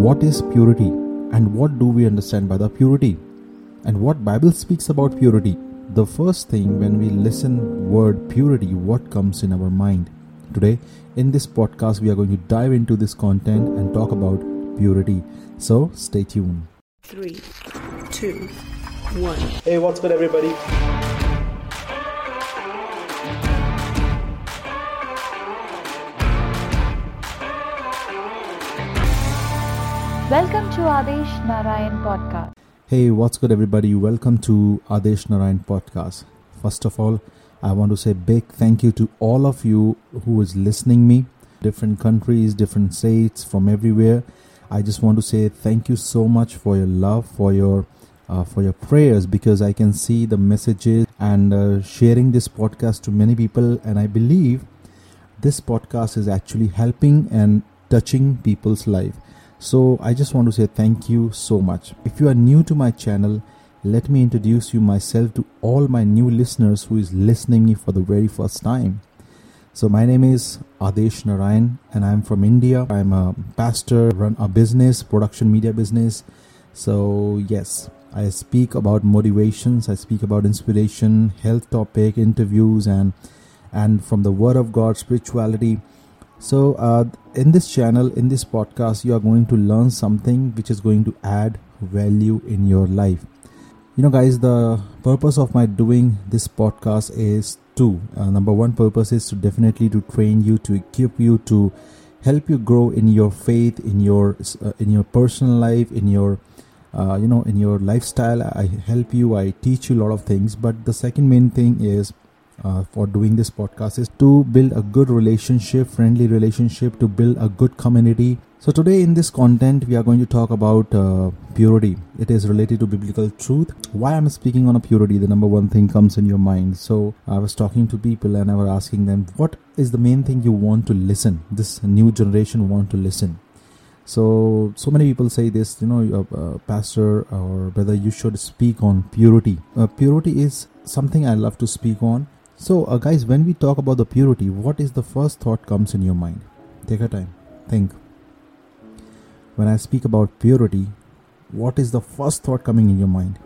What is purity and what do we understand by the purity? And what Bible speaks about purity? The first thing when we listen word purity, what comes in our mind? Today in this podcast we are going to dive into this content and talk about purity. So stay tuned. 3, 2, 1. Hey, what's good everybody? Welcome to Adesh Narayan Podcast. Hey, what's good everybody? Welcome to Adesh Narayan Podcast. First of all, I want to say big thank you to all of you who is listening me. Different countries, different states, from everywhere. I just want to say thank you so much for your love, for your prayers, because I can see the messages and sharing this podcast to many people, and I believe this podcast is actually helping and touching people's life. So I just want to say thank you so much. If you are new to my channel, let me introduce you myself to all my new listeners who is listening me for the very first time. So my name is Adesh Narayan and I'm from India. I'm a pastor, run a business, production media business. So yes, I speak about motivations, I speak about inspiration, health topic, interviews and from the word of God, spirituality. So in this channel, in this podcast, you are going to learn something which is going to add value in your life. You know guys, the purpose of my doing this podcast is two. Number one purpose is to definitely to train you, to equip you, to help you grow in your faith, in your personal life, in your in your lifestyle. I help you, I teach you a lot of things. But the second main thing is for doing this podcast is to build a good relationship, friendly relationship, to build a good community. So today in this content we are going to talk about purity. It is related to biblical truth. Why I'm speaking on a purity? The number one thing comes in your mind. So I was talking to people and I was asking them, what is the main thing you want to listen? This new generation want to listen. So many people say this, pastor or brother, you should speak on purity. Purity is something I love to speak on. So guys, when we talk about the purity, what is the first thought comes in your mind? Take your time. Think. When I speak about purity, what is the first thought coming in your mind?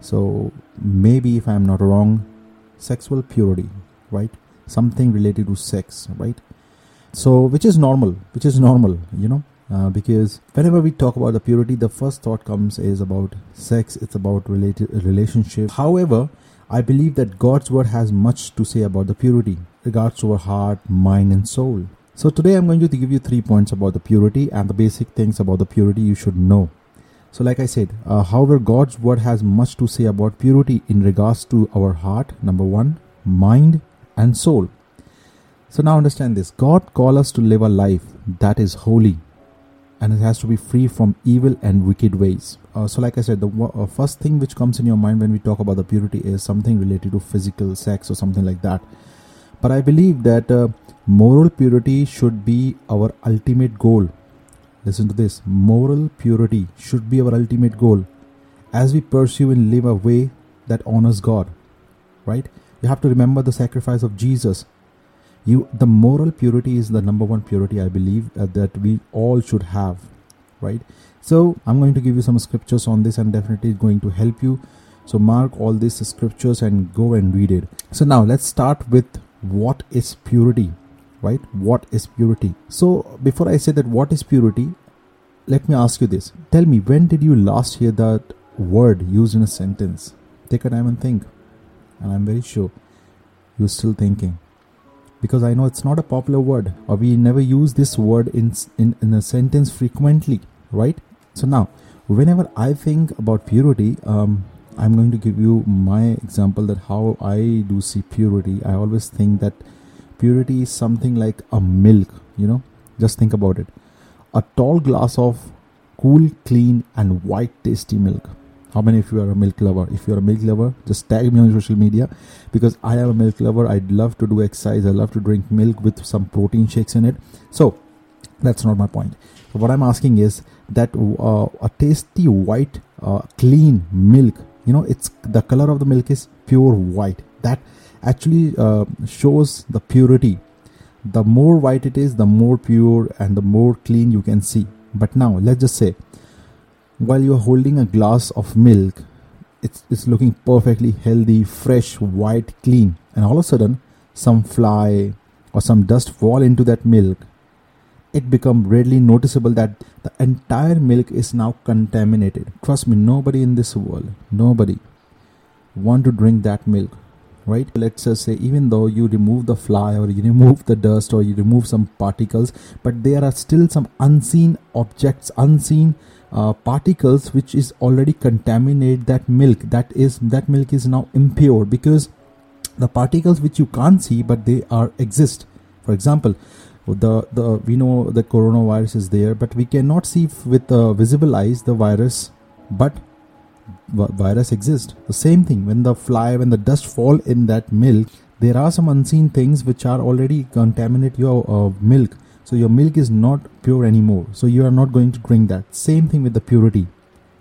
So maybe if I'm not wrong, sexual purity, right? Something related to sex, right? So which is normal, because whenever we talk about the purity, the first thought comes is about sex. It's about relationship. However, I believe that God's word has much to say about the purity, regards to our heart, mind and soul. So today I'm going to give you 3 points about the purity and the basic things about the purity you should know. So like I said, however, God's word has much to say about purity in regards to our heart, number one, mind and soul. So now understand this, God calls us to live a life that is holy and it has to be free from evil and wicked ways. So like I said, the first thing which comes in your mind when we talk about the purity is something related to physical sex or something like that. But I believe that moral purity should be our ultimate goal. Listen to this, moral purity should be our ultimate goal as we pursue and live a way that honors God, right? You have to remember the sacrifice of Jesus. The moral purity is the number one purity I believe that we all should have, right? So I'm going to give you some scriptures on this and definitely it's going to help you. So mark all these scriptures and go and read it. So now let's start with what is purity, right? What is purity? So before I say that what is purity, let me ask you this. Tell me, when did you last hear that word used in a sentence? Take a time and think. And I'm very sure you're still thinking. Because I know it's not a popular word or we never use this word in a sentence frequently, right? So now, whenever I think about purity, I'm going to give you my example that how I do see purity. I always think that purity is something like a milk, just think about it. A tall glass of cool, clean and white tasty milk. How many of you are a milk lover? If you are a milk lover, just tag me on social media because I am a milk lover. I'd love to do exercise. I love to drink milk with some protein shakes in it. So that's not my point. So what I'm asking is that a tasty white, clean milk, it's the color of the milk is pure white. That actually shows the purity. The more white it is, the more pure and the more clean you can see. But now let's just say while you're holding a glass of milk, it's looking perfectly healthy, fresh, white, clean, and all of a sudden some fly or some dust fall into that milk. It becomes readily noticeable that the entire milk is now contaminated. Trust me, nobody in this world, nobody want to drink that milk, right? Let's just say even though you remove the fly or you remove the dust or you remove some particles, but there are still some unseen objects, unseen particles which is already contaminate that milk. That milk is now impure because the particles which you can't see, but they are exist. For example, we know the coronavirus is there, but we cannot see with visible eyes the virus, but virus exists. The same thing when the dust fall in that milk, there are some unseen things which are already contaminate your milk. So your milk is not pure anymore. So you are not going to drink that. Same thing with the purity.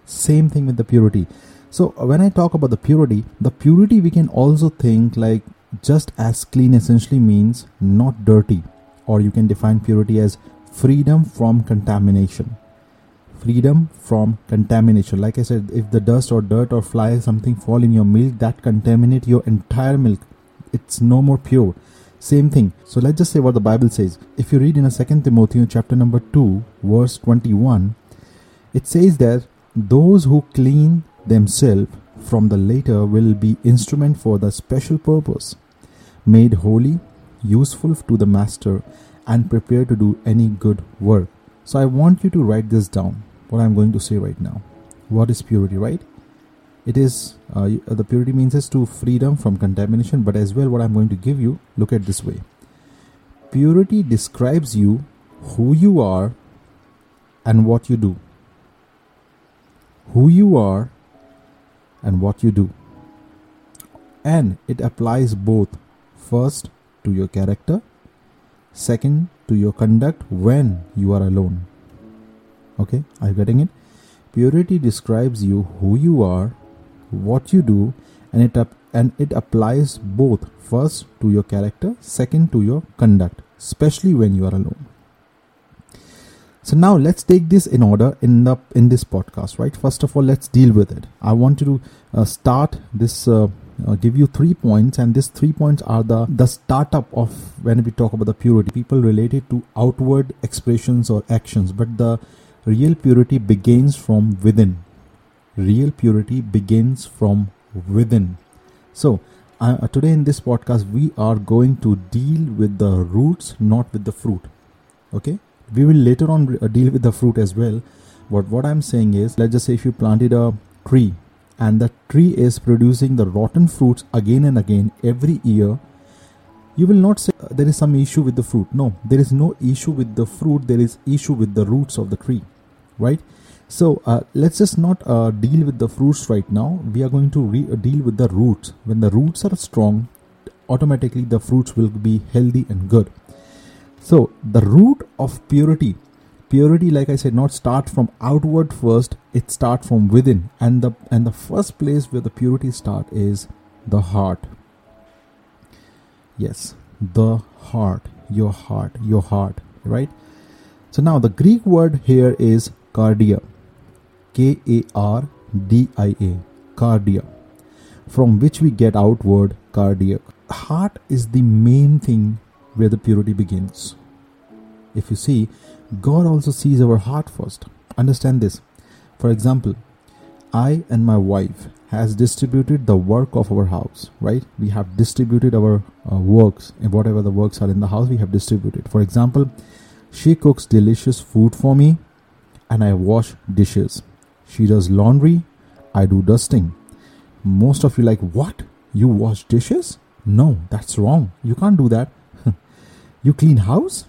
So when I talk about the purity we can also think like just as clean essentially means not dirty. Or you can define purity as freedom from contamination. Like I said, if the dust or dirt or fly or something fall in your milk, that contaminate your entire milk. It's no more pure. Same thing. So let's just say what the Bible says. If you read in 2 Timothy chapter number 2 verse 21, it says that those who clean themselves from the latter will be instrument for the special purpose, made holy, useful to the master, and prepared to do any good work. So I want you to write this down, what I'm going to say right now. What is purity, right? It is the purity means is to freedom from contamination, but as well what I'm going to give you, look at this way. Purity describes you, who you are and what you do. And it applies both, first to your character, second to your conduct when you are alone. Okay, are you getting it? Purity describes you, who you are, what you do, and it applies both, first to your character, second to your conduct, especially when you are alone. So now let's take this in order in this podcast, right? First of all, let's deal with it. I want you to start this, give you 3 points, and these 3 points are the startup of when we talk about the purity. People related to outward expressions or actions, but the real purity begins from within. So today in this podcast, we are going to deal with the roots, not with the fruit. Okay, we will later on deal with the fruit as well. But what I'm saying is, let's just say if you planted a tree and the tree is producing the rotten fruits again and again every year, you will not say there is some issue with the fruit. No, there is no issue with the fruit. There is issue with the roots of the tree. Right? So let's just not deal with the fruits right now. We are going to deal with the roots. When the roots are strong, automatically the fruits will be healthy and good. So the root of purity, like I said, not start from outward first. It starts from within, and the first place where the purity start is the heart. Yes, the heart, your heart, right? So now the Greek word here is cardia, K-A-R-D-I-A, cardia, from which we get outward cardiac. Heart is the main thing where the purity begins. If you see, God also sees our heart first. Understand this. For example, I and my wife has distributed the work of our house, right? We have distributed our works, and whatever the works are in the house, we have distributed. For example, she cooks delicious food for me, and I wash dishes. She does laundry, I do dusting. Most of you like, what? You wash dishes? No, that's wrong. You can't do that. You clean house?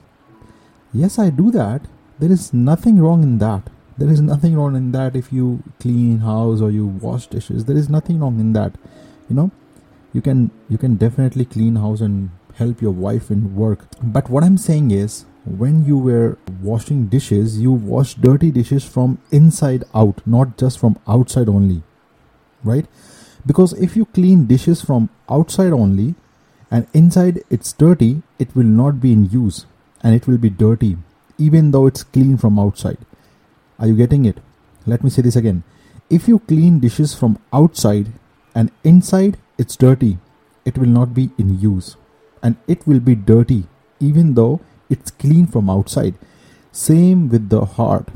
Yes, I do that. There is nothing wrong in that. If you clean house or you wash dishes, there is nothing wrong in that. You know, you can definitely clean house and help your wife in work. But what I'm saying is, when you were washing dishes, you wash dirty dishes from inside out, not just from outside only, right? Because if you clean dishes from outside only and inside it's dirty, it will not be in use and it will be dirty even though it's clean from outside. Are you getting it? Let me say this again. If you clean dishes from outside and inside it's dirty, it will not be in use and it will be dirty even though it's clean from outside. Same with the heart.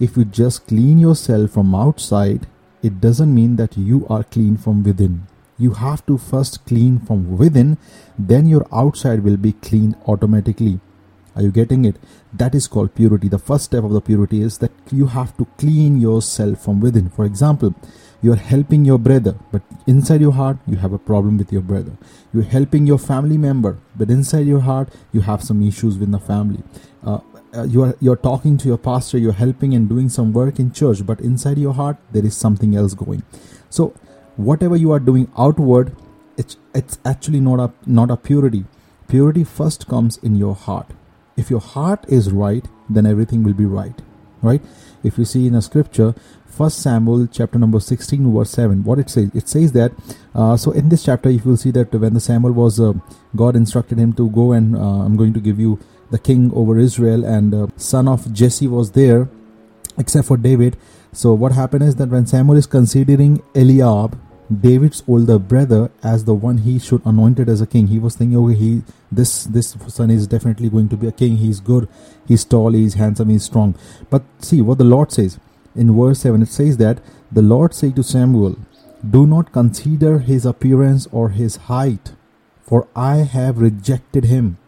If you just clean yourself from outside, it doesn't mean that you are clean from within. You have to first clean from within, then your outside will be clean automatically. Are you getting it? That is called purity. The first step of the purity is that you have to clean yourself from within. For example, you are helping your brother, but inside your heart, you have a problem with your brother. You are helping your family member, but inside your heart, you have some issues with the family. You are talking to your pastor, you are helping and doing some work in church, but inside your heart, there is something else going. So, whatever you are doing outward, it's actually not a purity. Purity first comes in your heart. If your heart is right, then everything will be right. Right? If you see in a scripture, 1 Samuel chapter number 16 verse 7, what it says? It says that, so in this chapter, you will see that when the Samuel was, God instructed him to go and I'm going to give you the king over Israel, and son of Jesse was there except for David. So what happened is that when Samuel is considering Eliab, David's older brother, as the one he should anointed as a king, he was thinking, okay, this son is definitely going to be a king. He's good, he's tall, he's handsome, he's strong. But see what the Lord says in verse 7. It says that the Lord said to Samuel, do not consider his appearance or his height, for I have rejected him.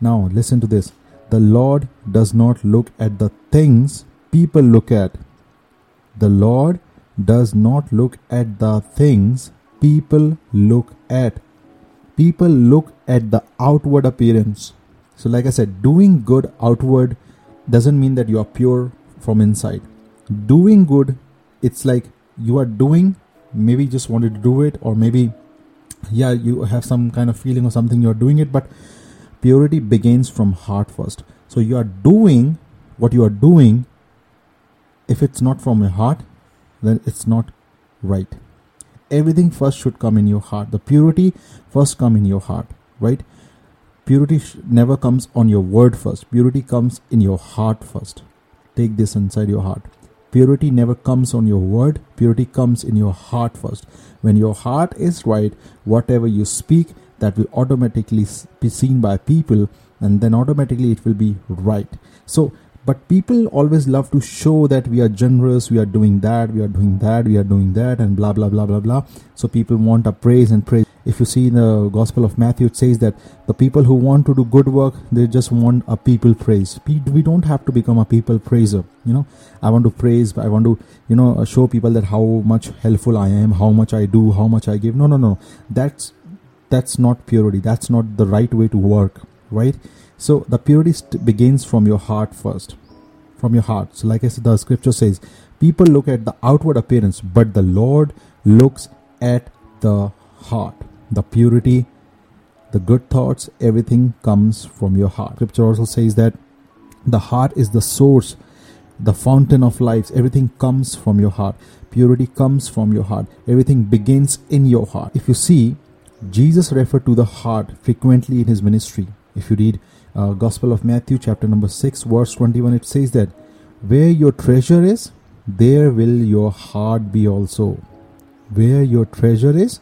Now listen to this. The Lord does not look at the things people look at. The Lord does not look at the things people look at. People look at the outward appearance. So like I said, doing good outward doesn't mean that you are pure from inside. Doing good, it's like you are doing, maybe you just wanted to do it, or maybe you have some kind of feeling or something, you are doing it, but purity begins from heart first. So you are doing what you are doing. If it's not from your heart, then it's not right. Everything first should come in your heart. The purity first come in your heart, right? Purity never comes on your word first. Purity comes in your heart first. Take this inside your heart. Purity never comes on your word. Purity comes in your heart first. When your heart is right, whatever you speak, that will automatically be seen by people, and then automatically it will be right. So, but people always love to show that we are generous, we are doing that, we are doing that, we are doing that, and blah, blah, blah, blah, blah. So people want a praise and praise. If you see in the Gospel of Matthew, it says that the people who want to do good work, they just want a people praise. We don't have to become a people praiser. You know, I want to praise, I want to, you know, show people that how much helpful I am, how much I do, how much I give. No. That's not purity. That's not the right way to work, right? So the purity begins from your heart first, from your heart. So like I said, the scripture says, people look at the outward appearance, but the Lord looks at the heart. The purity, the good thoughts, everything comes from your heart. Scripture also says that the heart is the source, the fountain of life. Everything comes from your heart. Purity comes from your heart. Everything begins in your heart. If you see, Jesus referred to the heart frequently in his ministry. If you read Gospel of Matthew chapter number 6 verse 21, it says that where your treasure is, there will your heart be also. Where your treasure is,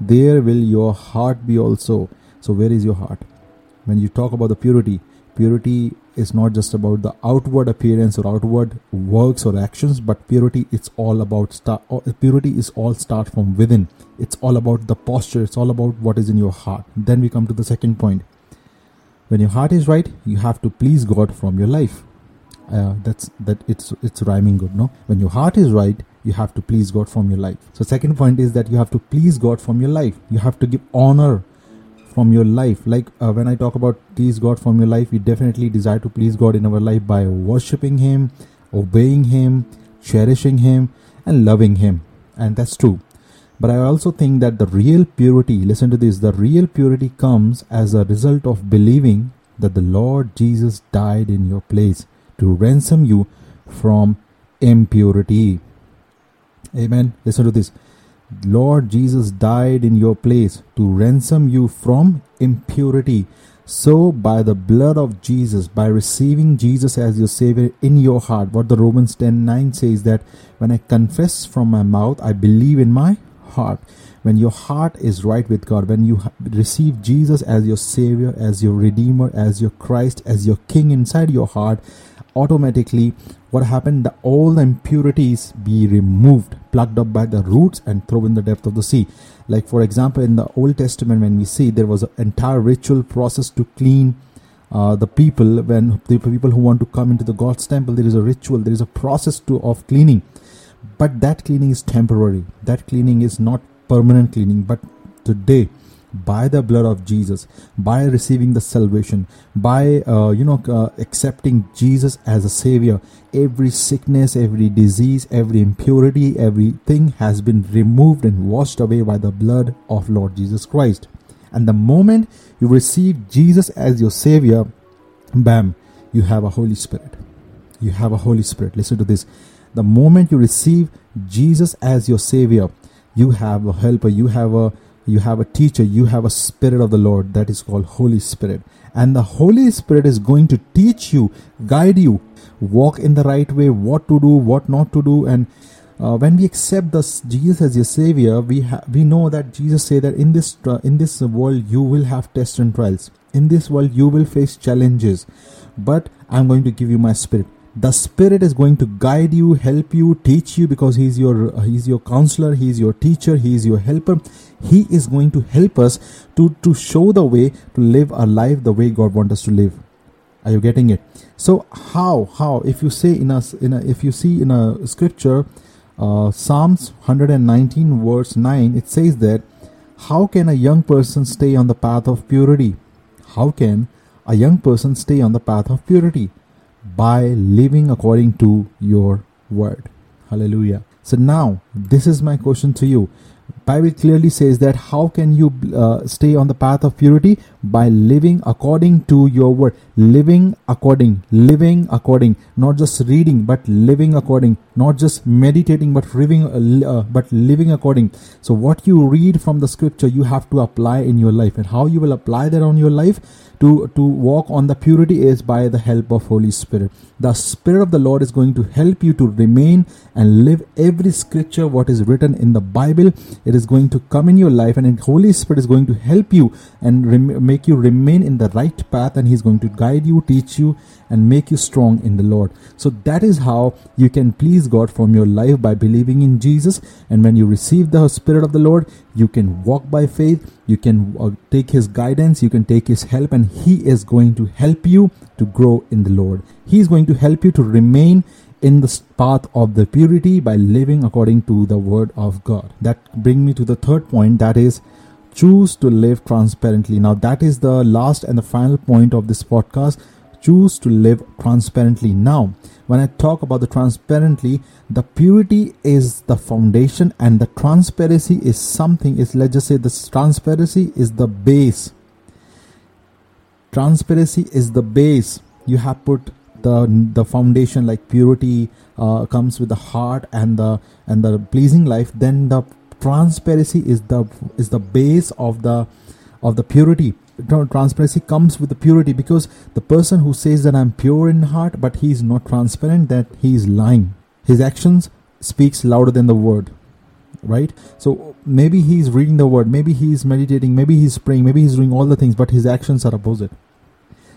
there will your heart be also. So where is your heart? When you talk about the purity, purity is not just about the outward appearance or outward works or actions, but purity it's all about purity is all start from within. It's all about the posture. It's all about what is in your heart. Then we come to the second point. When your heart is right, you have to please God from your life. It's rhyming good, no? When your heart is right, you have to please God from your life. So second point is that you have to please God from your life. You have to give honor from your life. Like when I talk about please God from your life, we definitely desire to please God in our life by worshipping Him, obeying Him, cherishing Him, and loving Him. And that's true. But I also think that the real purity, listen to this, the real purity comes as a result of believing that the Lord Jesus died in your place to ransom you from impurity. Amen. Listen to this. Lord Jesus died in your place to ransom you from impurity. So by the blood of Jesus, by receiving Jesus as your Savior in your heart, what the Romans 10:9 says, that when I confess from my mouth, I believe in my heart. When your heart is right with God, when you receive Jesus as your Savior, as your Redeemer, as your Christ, as your King inside your heart, automatically what happened, all the impurities be removed, plucked up by the roots and thrown in the depth of the sea. Like for example, in the Old Testament, when we see there was an entire ritual process to clean the people. When the people who want to come into the God's temple, there is a ritual, there is a process of cleaning. But that cleaning is temporary. That cleaning is not permanent cleaning. But today, by the blood of Jesus, by receiving the salvation, by accepting Jesus as a Savior, every sickness, every disease, every impurity, everything has been removed and washed away by the blood of Lord Jesus Christ. And the moment you receive Jesus as your Savior, bam, you have a Holy Spirit. You have a Holy Spirit. Listen to this. The moment you receive Jesus as your Savior, you have a helper, you have a teacher, you have a Spirit of the Lord that is called Holy Spirit. And the Holy Spirit is going to teach you, guide you, walk in the right way, what to do, what not to do. And when we accept Jesus as your Savior, we know that Jesus said that in this world you will have tests and trials. In this world you will face challenges. But I'm going to give you my Spirit. The Spirit is going to guide you, help you, teach you, because He is your counselor, He is your teacher, He is your helper. He is going to help us to show the way to live our life the way God wants us to live. Are you getting it? So how if you say if you see in a scripture, Psalms 119 verse 9, it says that how can a young person stay on the path of purity? How can a young person stay on the path of purity? By living according to your word. Hallelujah. So now, this is my question to you. Bible clearly says that how can you stay on the path of purity? By living according to your word. Living according. Not just reading, but living according. Not just meditating, but living according. So what you read from the scripture, you have to apply in your life. And how you will apply that on your life to walk on the purity is by the help of Holy Spirit. The Spirit of the Lord is going to help you to remain and live every scripture what is written in the Bible. It is going to come in your life, and the Holy Spirit is going to help you and make you remain in the right path, and He's going to guide you, teach you, and make you strong in the Lord. So that is how you can please God from your life, by believing in Jesus. And when you receive the Spirit of the Lord, you can walk by faith, you can take His guidance, you can take His help, and He is going to help you to grow in the Lord. He is going to help you to remain in the path of the purity by living according to the word of God. That brings me to the third point, that is, choose to live transparently. Now that is the last and the final point of this podcast. Choose to live transparently. Now, when I talk about the transparently, the purity is the foundation and the transparency is something. Let's just say this transparency is the base. Transparency is the base. You have put the foundation, like purity comes with the heart and the pleasing life. Then the transparency is the base of the purity. Transparency comes with the purity, because the person who says that I'm pure in heart but he is not transparent, that he is lying. His actions speaks louder than the word, right? So maybe he is reading the word, maybe he is meditating, maybe he is praying, maybe he is doing all the things, but his actions are opposite.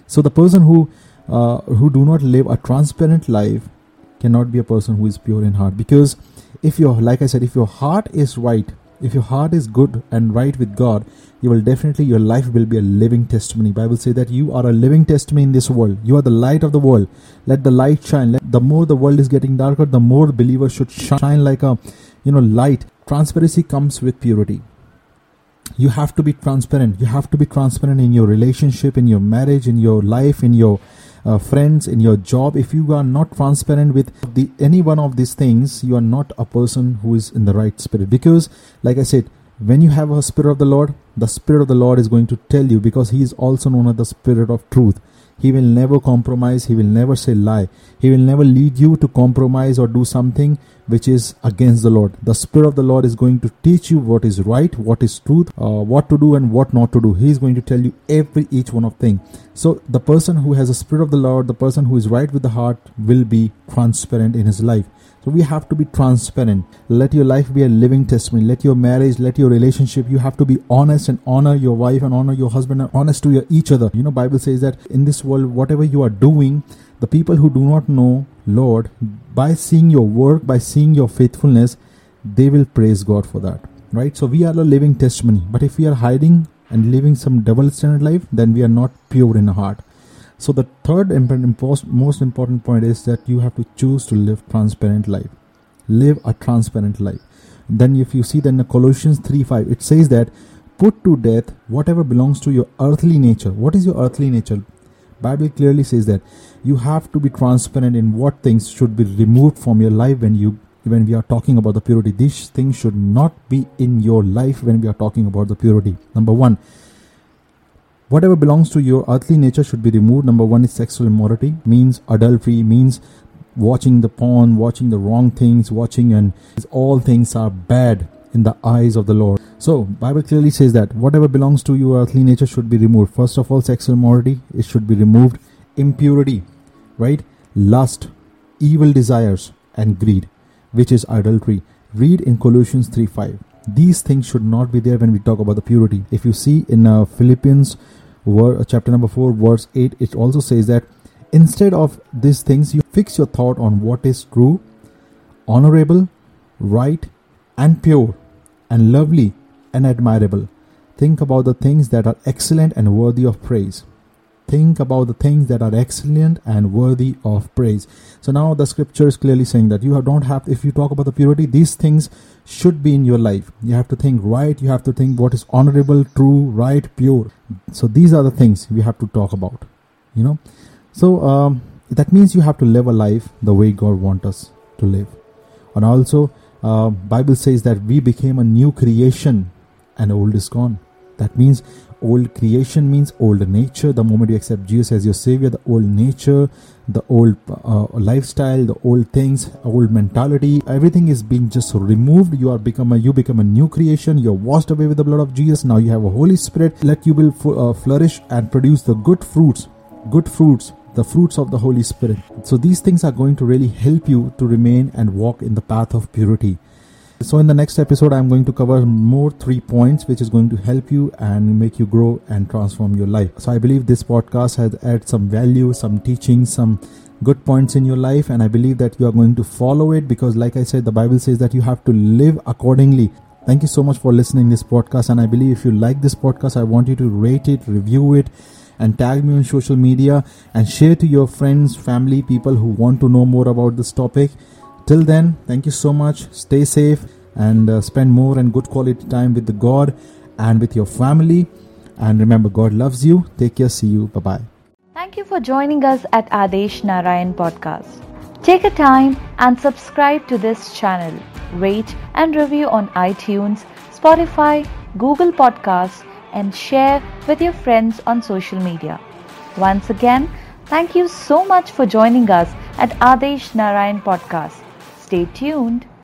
So the person who do not live a transparent life cannot be a person who is pure in heart, because if your heart is right, if your heart is good and right with God, your life will be a living testimony. Bible says that you are a living testimony in this world. You are the light of the world. Let the light shine. The more the world is getting darker, the more believers should shine like a light. Transparency comes with purity. You have to be transparent. You have to be transparent in your relationship, in your marriage, in your life, in your friends, in your job. If you are not transparent with any one of these things, you are not a person who is in the right spirit. Because, like I said, when you have a Spirit of the Spirit of the Lord is going to tell you, because He is also known as the Spirit of Truth. He will never compromise. He will never say lie. He will never lead you to compromise or do something which is against the Lord. The Spirit of the Lord is going to teach you what is right, what is truth, what to do and what not to do. He is going to tell you each one of thing. So the person who has the Spirit of the Lord, the person who is right with the heart, will be transparent in his life. So we have to be transparent. Let your life be a living testimony. Let your marriage, let your relationship, you have to be honest and honor your wife and honor your husband and honest to each other. You know, Bible says that in this world, whatever you are doing, the people who do not know Lord, by seeing your work, by seeing your faithfulness, they will praise God for that, right? So we are a living testimony. But if we are hiding and living some double standard life, then we are not pure in heart. So the third most important point is that you have to choose to live transparent life. Live a transparent life. Then if you see then in Colossians 3:5, it says that put to death whatever belongs to your earthly nature. What is your earthly nature? Bible clearly says that you have to be transparent in what things should be removed from your life when we are talking about the purity. These things should not be in your life when we are talking about the purity. Number one, whatever belongs to your earthly nature should be removed. Number one is sexual immorality, means adultery, means watching the porn, watching the wrong things, watching, and all things are bad in the eyes of the Lord. So Bible clearly says that whatever belongs to your earthly nature should be removed. First of all, sexual immorality, it should be removed. Impurity, right? Lust, evil desires and greed, which is adultery. Read in Colossians 3:5. These things should not be there when we talk about the purity. If you see in Philippians chapter number 4 verse 8, it also says that instead of these things, you fix your thought on what is true, honorable, right and pure and lovely and admirable. Think about the things that are excellent and worthy of praise. Think about the things that are excellent and worthy of praise. So now the scripture is clearly saying that you don't have, if you talk about the purity, these things should be in your life. You have to think right. You have to think what is honorable, true, right, pure. So these are the things we have to talk about, you know. So that means you have to live a life the way God wants us to live. And also Bible says that we became a new creation and old is gone. That means old creation means old nature. The moment you accept Jesus as your savior, the old nature, the old lifestyle, the old things, old mentality, everything is being just removed. You become a new creation. You're washed away with the blood of Jesus. Now you have a Holy Spirit. Let you will flourish and produce the good fruits, the fruits of the Holy Spirit. So these things are going to really help you to remain and walk in the path of purity. So in the next episode, I'm going to cover more 3 points which is going to help you and make you grow and transform your life. So I believe this podcast has added some value, some teaching, some good points in your life. And I believe that you are going to follow it because like I said, the Bible says that you have to live accordingly. Thank you so much for listening to this podcast. And I believe if you like this podcast, I want you to rate it, review it, and tag me on social media and share to your friends, family, people who want to know more about this topic. Till then, thank you so much. Stay safe and spend more and good quality time with God and with your family. And remember, God loves you. Take care. See you. Bye-bye. Thank you for joining us at Adesh Narayan Podcast. Take a time and subscribe to this channel. Rate and review on iTunes, Spotify, Google Podcasts and share with your friends on social media. Once again, thank you so much for joining us at Adesh Narayan Podcast. Stay tuned.